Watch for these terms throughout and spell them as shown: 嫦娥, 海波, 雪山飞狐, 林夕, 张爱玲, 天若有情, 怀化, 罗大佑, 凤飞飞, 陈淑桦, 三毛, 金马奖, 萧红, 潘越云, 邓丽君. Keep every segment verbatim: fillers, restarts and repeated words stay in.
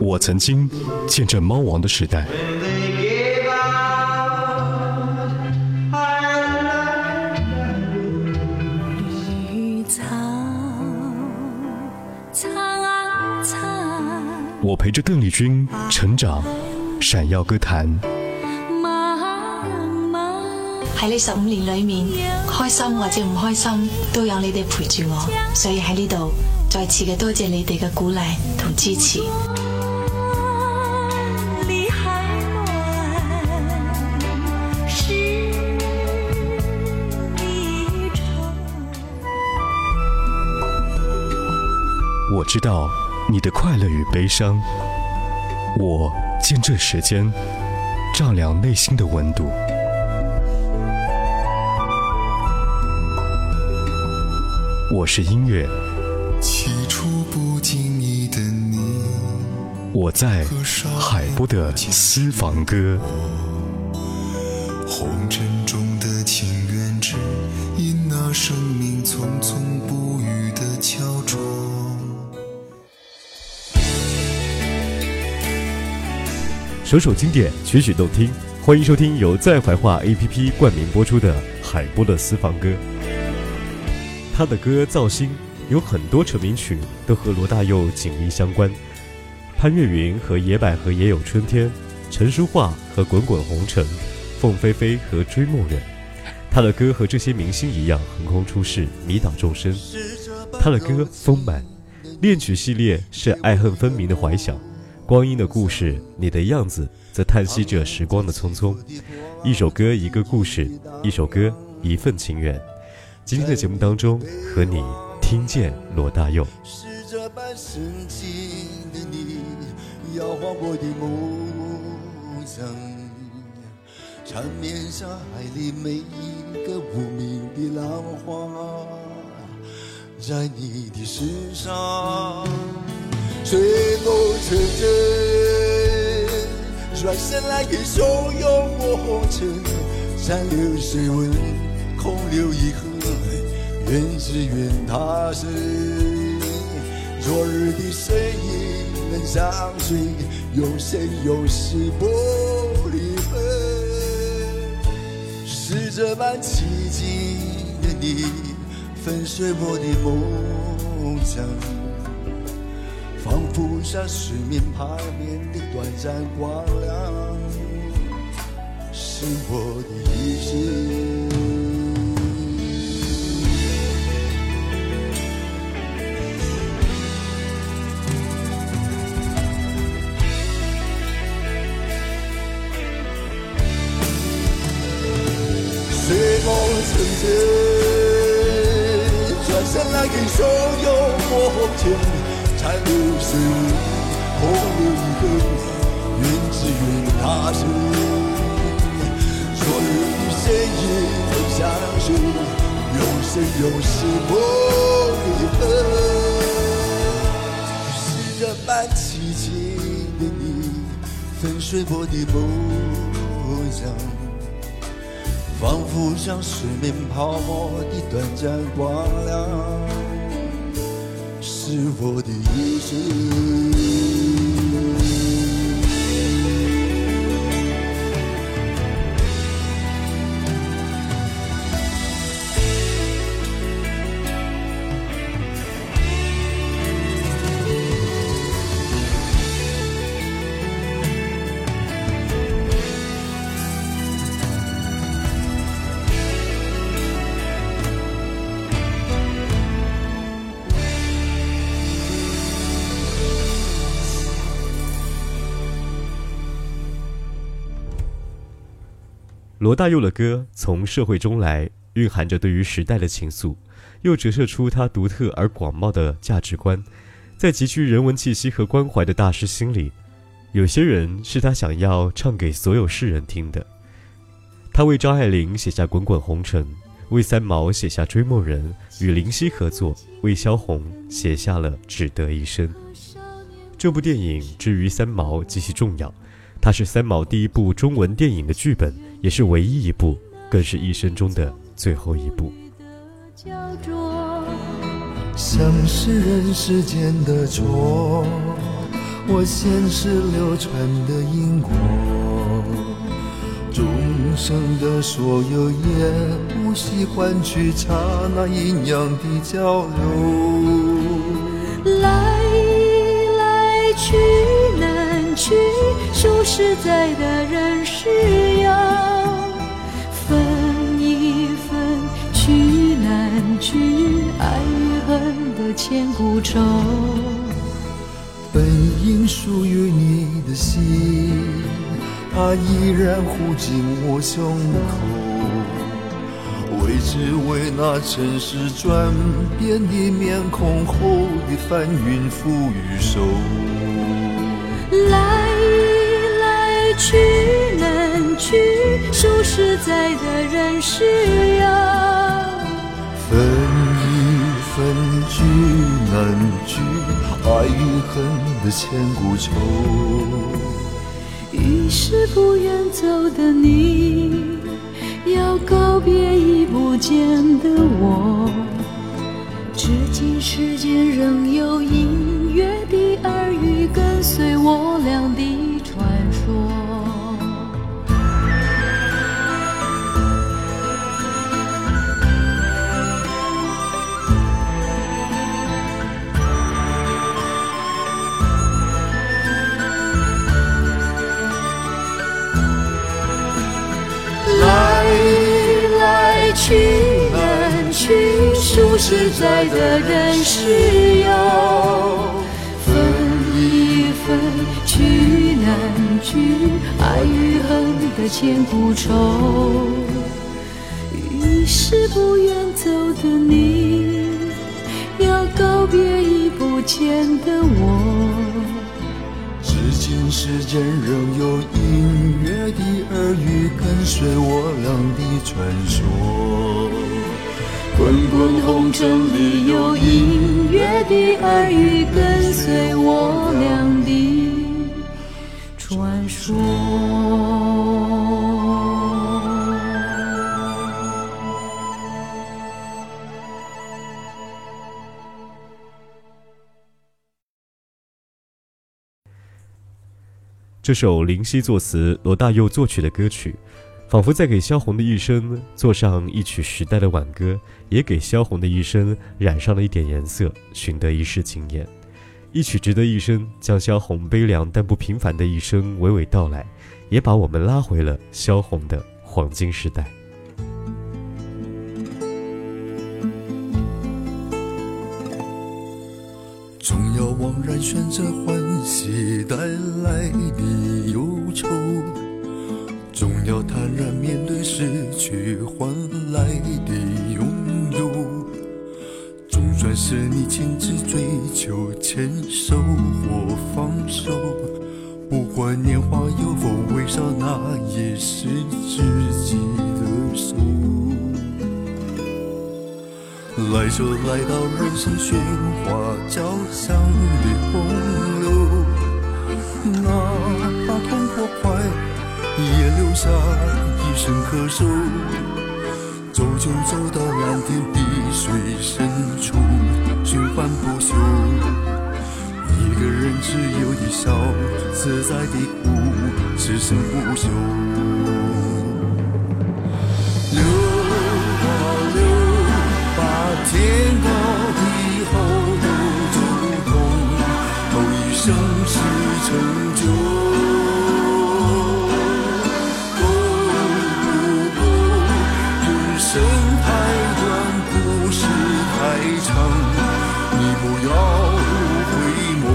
我曾经见证猫王的时代，我陪着邓丽君成长，闪耀歌坛。喺呢十五年裏面，開心或者唔開心都有你哋陪住我，所以喺呢度再次嘅多謝你哋嘅鼓勵同支持。 我知道你的快乐与悲伤，我见证时间丈量内心的温度。我是音乐，起初不经意的你，我在海波的私房歌。红尘中的情缘只因那生命匆匆不语的敲钟。 首首经典，曲曲动听，欢迎收听由在怀化 A P P 冠名播出的海波的私房歌。他的歌造星有很多成名曲都和罗大佑紧密相关，潘越云和野百合也有春天，陈淑桦和滚滚红尘，凤飞飞和追梦人。他的歌和这些明星一样横空出世，迷倒众生。他的歌丰满，恋曲系列是爱恨分明的怀想。 光阴的故事，你的样子，则叹息着时光的匆匆。一首歌，一个故事；一首歌，一份情缘。今天的节目当中，和你听见罗大佑。是这般深情的你，摇晃我的梦想，缠绵上海里每一个无名的浪花，在你的身上。 随风阵阵，转身来也汹涌过红尘，山流水纹，空留一痕，缘只缘他生。昨日的身影能相随，有生有死不离分。是这般奇迹的你，粉碎我的梦想。 仿佛像水面旁边的短暂光亮，是我的一生。随梦成真，转身来给汹涌我红尘。 山流水纹，空留一痕，缘只缘他生。昨日的身影能相随，有生有死不离分。是这般奇迹的你，粉碎我的梦想，仿佛像水面泡沫的短暂光亮。 是我的一生。罗大佑的歌从社会中来，蕴含着对于时代的情愫，又折射出他独特而广袤的价值观。在极具人文气息和关怀的大师心里，有些人是他想要唱给所有世人听的。他为张爱玲写下《滚滚红尘》，为三毛写下《追梦人》，与林夕合作，为萧红写下了《只得一生》。这部电影之于三毛极其重要。 它是三毛第一部中文电影的剧本，也是唯一一部，更是一生中的最后一部。像是人世间的错，或现实流传的因果。众生的所有也不惜换取刹那阴阳的交流。来来去难去，数十载的人世游。 去爱与恨的千古愁，本应属于你的心，它依然护紧我胸口。为只为那尘世转变的面孔后的翻云覆雨手。来来去难去，数十载的人世游。 分一分聚难聚，爱与恨的千古愁。于是不愿走的你，要告别已不见的我。至今世间仍有隐约的耳语，跟随我俩的传说。 去难去，数十载的人世游。分一分，聚难聚，爱与恨的千古愁。于是不愿走的你，要告别已不见的我。至今世间仍有隐约的耳语，跟随我俩的传说。 滚滚红尘里有隐约的耳语，跟随我俩的传说。这首林夕作词、罗大佑作曲的歌曲。 仿佛在给萧红的一生做上一曲时代的挽歌，也给萧红的一生染上了一点颜色，寻得一世惊艳。一曲值得一生，将萧红悲凉但不平凡的一生娓娓道来，也把我们拉回了萧红的黄金时代。总要惘然选择欢喜带来的忧愁。 总要坦然面对失去换来的拥有，总算是你亲自追求，牵手或放手。不管年华有否微笑，那也是自己的手。来就来到人生喧哗交响的洪流，哪怕痛或快。 也留下一声咳嗽，走就走到蓝天碧水深处，循环不休。一个人自由地笑，自在地哭，此生不朽。流啊流，把天高地厚都读懂，后一生是成就。 人太短，故事太长，你不要回眸。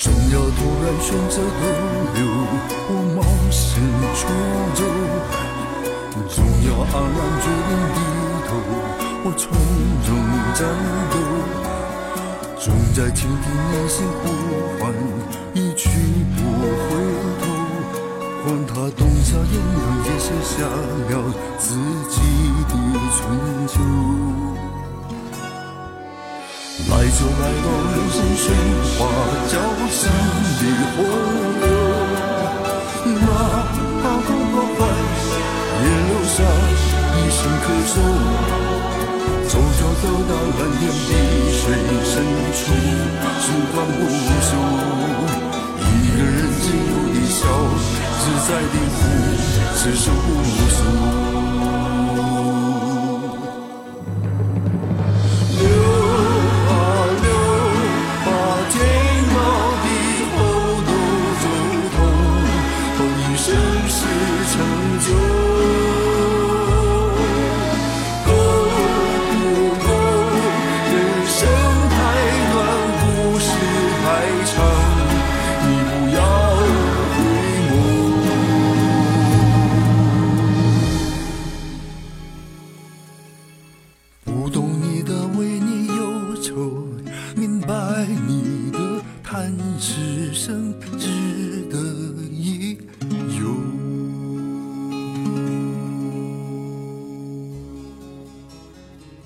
总要突然选择逗留或冒险出走，总要昂然决定低头或从容战斗，总在倾听内心呼唤，一去不回。 管他冬夏炎凉，也写下了自己的春秋。来就来到人生喧哗交响的洪流，哪怕痛或快，也留下一身刻。手，走就走到蓝天碧水深处，时光无休，一个人自由地笑，自在地哭，此生不朽。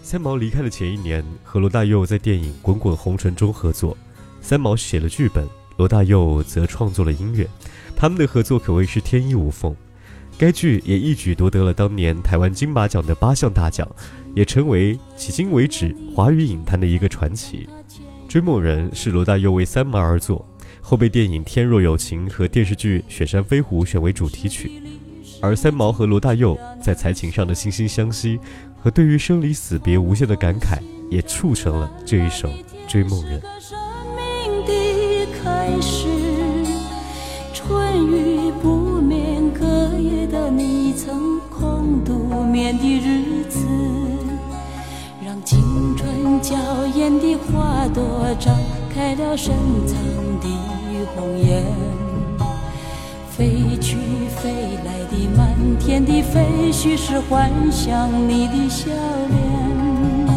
三毛离开的前一年，和罗大佑在电影《滚滚红尘》中合作。三毛写了剧本，罗大佑则创作了音乐，他们的合作可谓是天衣无缝。该剧也一举夺得了当年台湾金马奖的八项大奖，也成为迄今为止华语影坛的一个传奇。《追梦人》是罗大佑为三毛而作，后被电影《天若有情》和电视剧《雪山飞狐》选为主题曲。而三毛和罗大佑在才情上的惺惺相惜， 和对于生离死别无限的感慨，也促成了这一首《追梦人》。生命的开始，春雨不眠，隔夜的你曾空独眠的日子，让青春娇艳的花朵张开了深藏的红颜，飞去飞来的满。 天地废墟是幻想你的笑脸，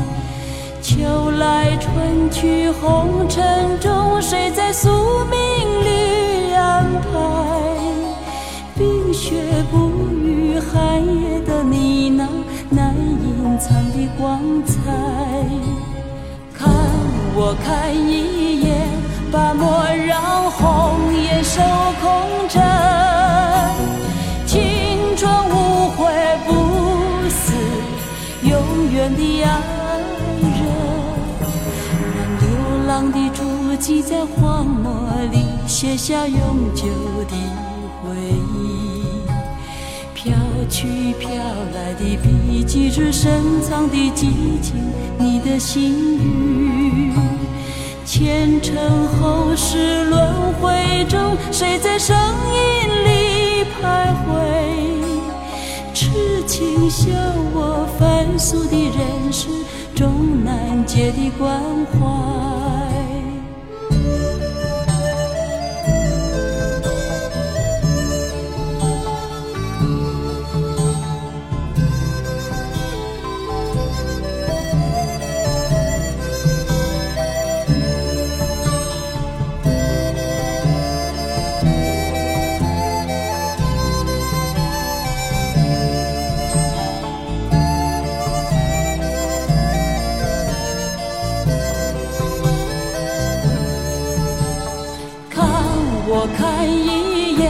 秋来春去红尘中，谁在宿命里安排？冰雪不语寒夜的你，那难隐藏的光彩。看我看一眼，把莫让红颜守空枕。 青春无悔不死，永远的爱人，让流浪的足迹在荒漠里写下永久的回忆。飘去飘来的笔迹是深藏的激情，你的心语。前尘后世轮回中，谁在声音里徘徊？ 痴情笑我凡俗的人世，终难解的关怀。 看一眼，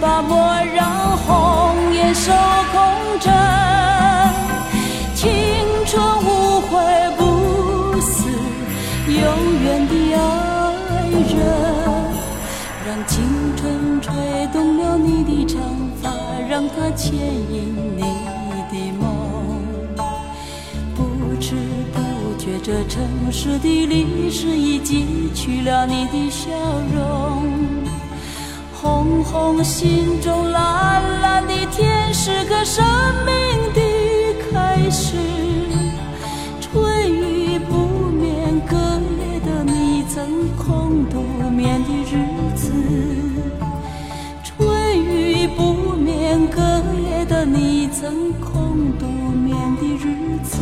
把莫让红颜守空枕。青春无悔不死，永远的爱人。让青春吹动了你的长发，让它牵引你的梦。不知不觉，这城市的历史已汲取了你的笑容。 红红心中蓝蓝的天，是个生命的开始。春雨不眠，隔夜的你曾空独眠的日子。春雨不眠，隔夜的你曾空独眠的日子。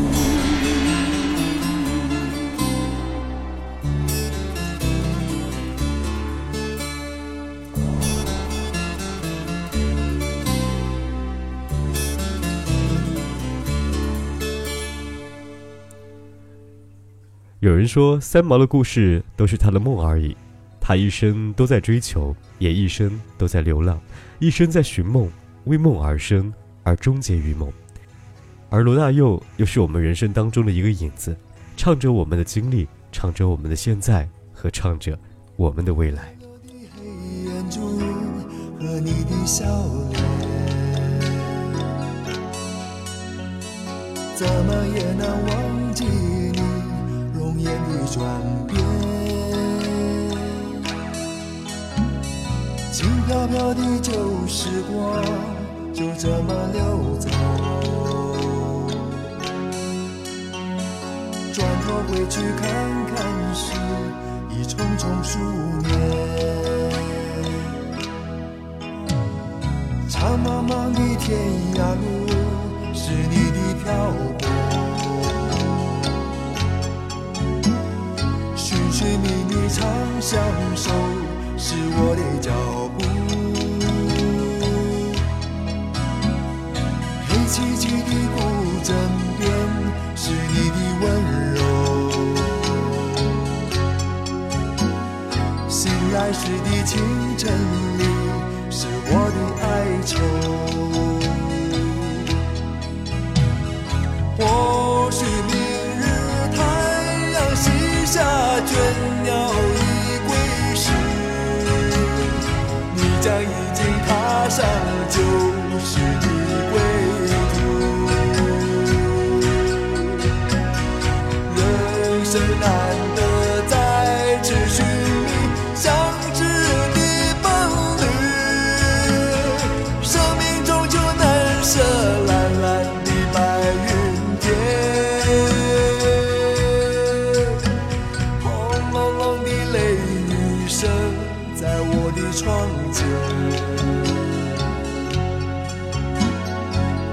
有人说，三毛的故事都是他的梦而已，他一生都在追求，也一生都在流浪，一生在寻梦，为梦而生，而终结于梦。而罗大佑又是我们人生当中的一个影子，唱着我们的经历，唱着我们的现在和唱着我们的未来。和你的笑脸，怎么也难忘记你容颜的转变，轻飘飘的旧时光就这么溜走，转头回去看看时已匆匆数年，长茫茫的天涯路是你的漂泊，寻寻觅觅常相守是我的脚步，黑漆漆的古镇边是你的温柔，醒来时的清晨里是我的哀愁，或许明日太阳西下倦鸟已归时，你将已经踏上旧时的归途。人生难得再次寻觅相知，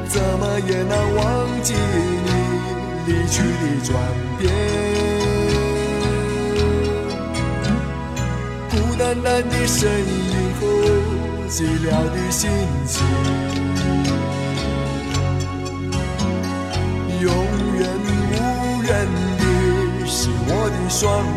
怎么也难忘记你离去的转变，孤单单的身影和寂寥的心情，永远无人的是我的双眼。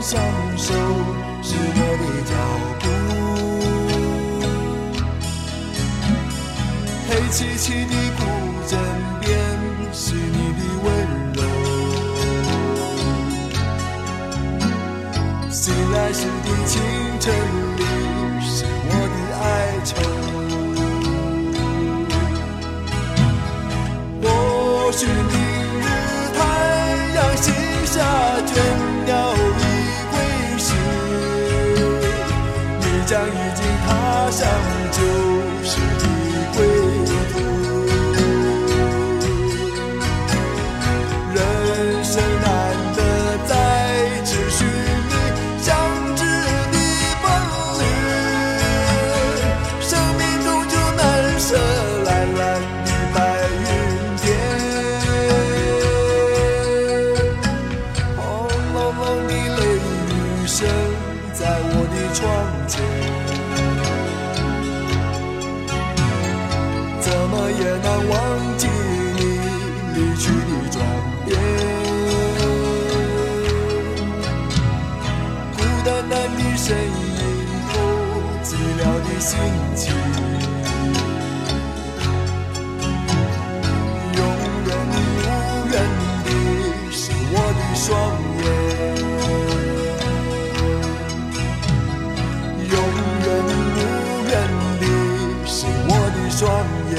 相守是我的脚步，黑漆漆的古镇边是你的温柔，醒来时的清晨里是我的哀愁，或许明日太阳西下倦鸟将已经踏上旧时的归途，人生难得再次寻觅相知的伴侣，生命终究难舍蓝蓝的白云天，轰隆隆的雷雨声在我的窗，怎么也难忘记你离去的转变，孤单单的身影和寂寥的心情，永远无人的是我的双眼，永远无人的是我的双眼。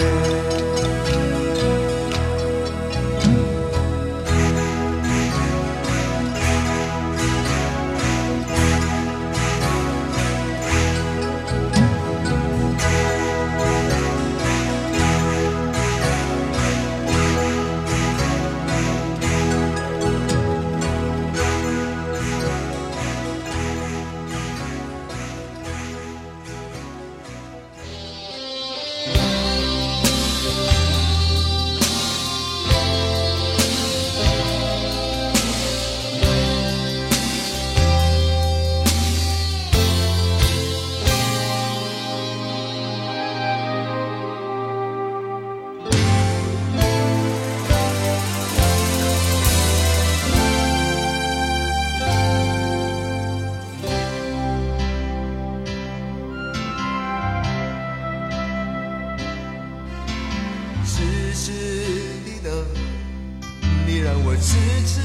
痴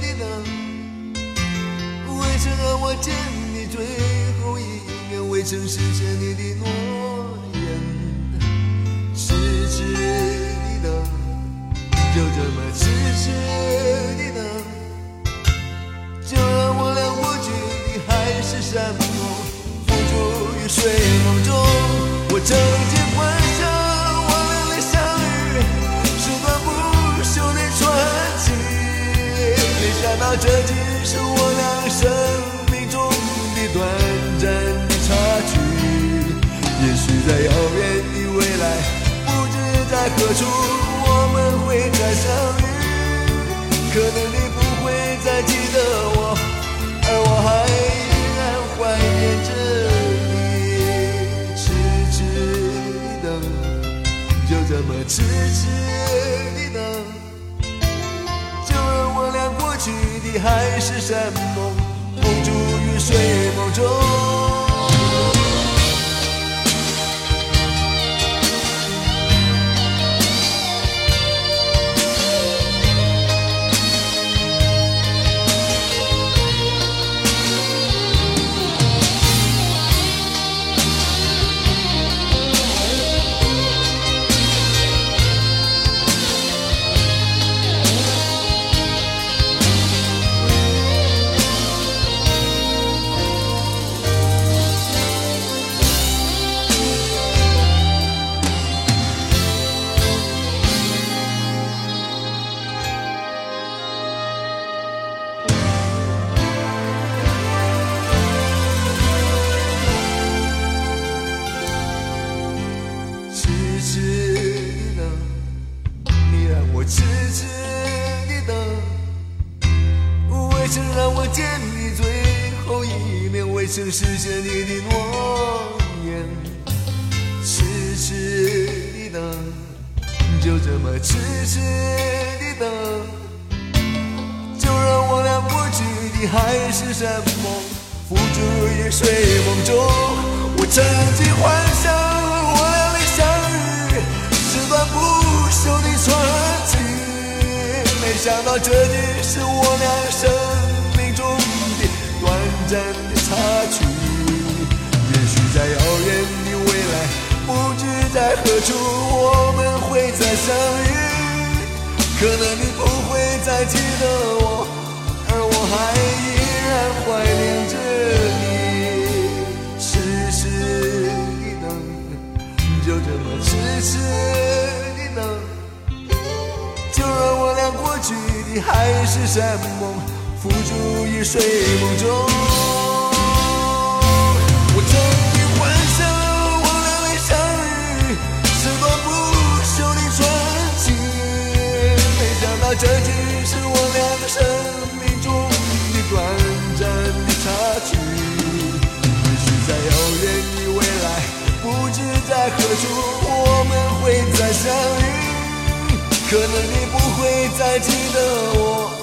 的冷，为什么我见你最后一面，未曾实现你的诺言？痴痴的冷，就这么痴痴的冷，就让我俩无惧的海誓山盟，付诸于睡梦中。我曾经幻想我们的相遇是段不朽的传奇，没想到这只是我俩生命中的短暂的插曲。也许在遥远的未来，不知在何处我们会再相遇，可能你不会再记得我，而我还依然怀念着你。痴痴的等，就这么痴痴的等，就让我俩过去的海誓山盟，共处于睡梦中。曾实现你的诺言，痴痴的等，就这么痴痴的等，就让我俩过去的海誓山盟，付诸于睡梦中。我曾经幻想我俩的相遇是段不朽的传奇，没想到这只是我俩生命中的短暂插曲，也许在遥远的未来，不知在何处我们会再相遇，可能你不会再记得我，而我还依然怀念着你。痴痴的等，就这么痴痴的等，就让我俩过去的海誓山盟，付诸于睡梦中。曾经幻想我俩的相遇是段不朽的传奇，没想到这只是我俩生命中的短暂的插曲。也许在遥远的未来，不知在何处我们会再相遇，可能你不会再记得我，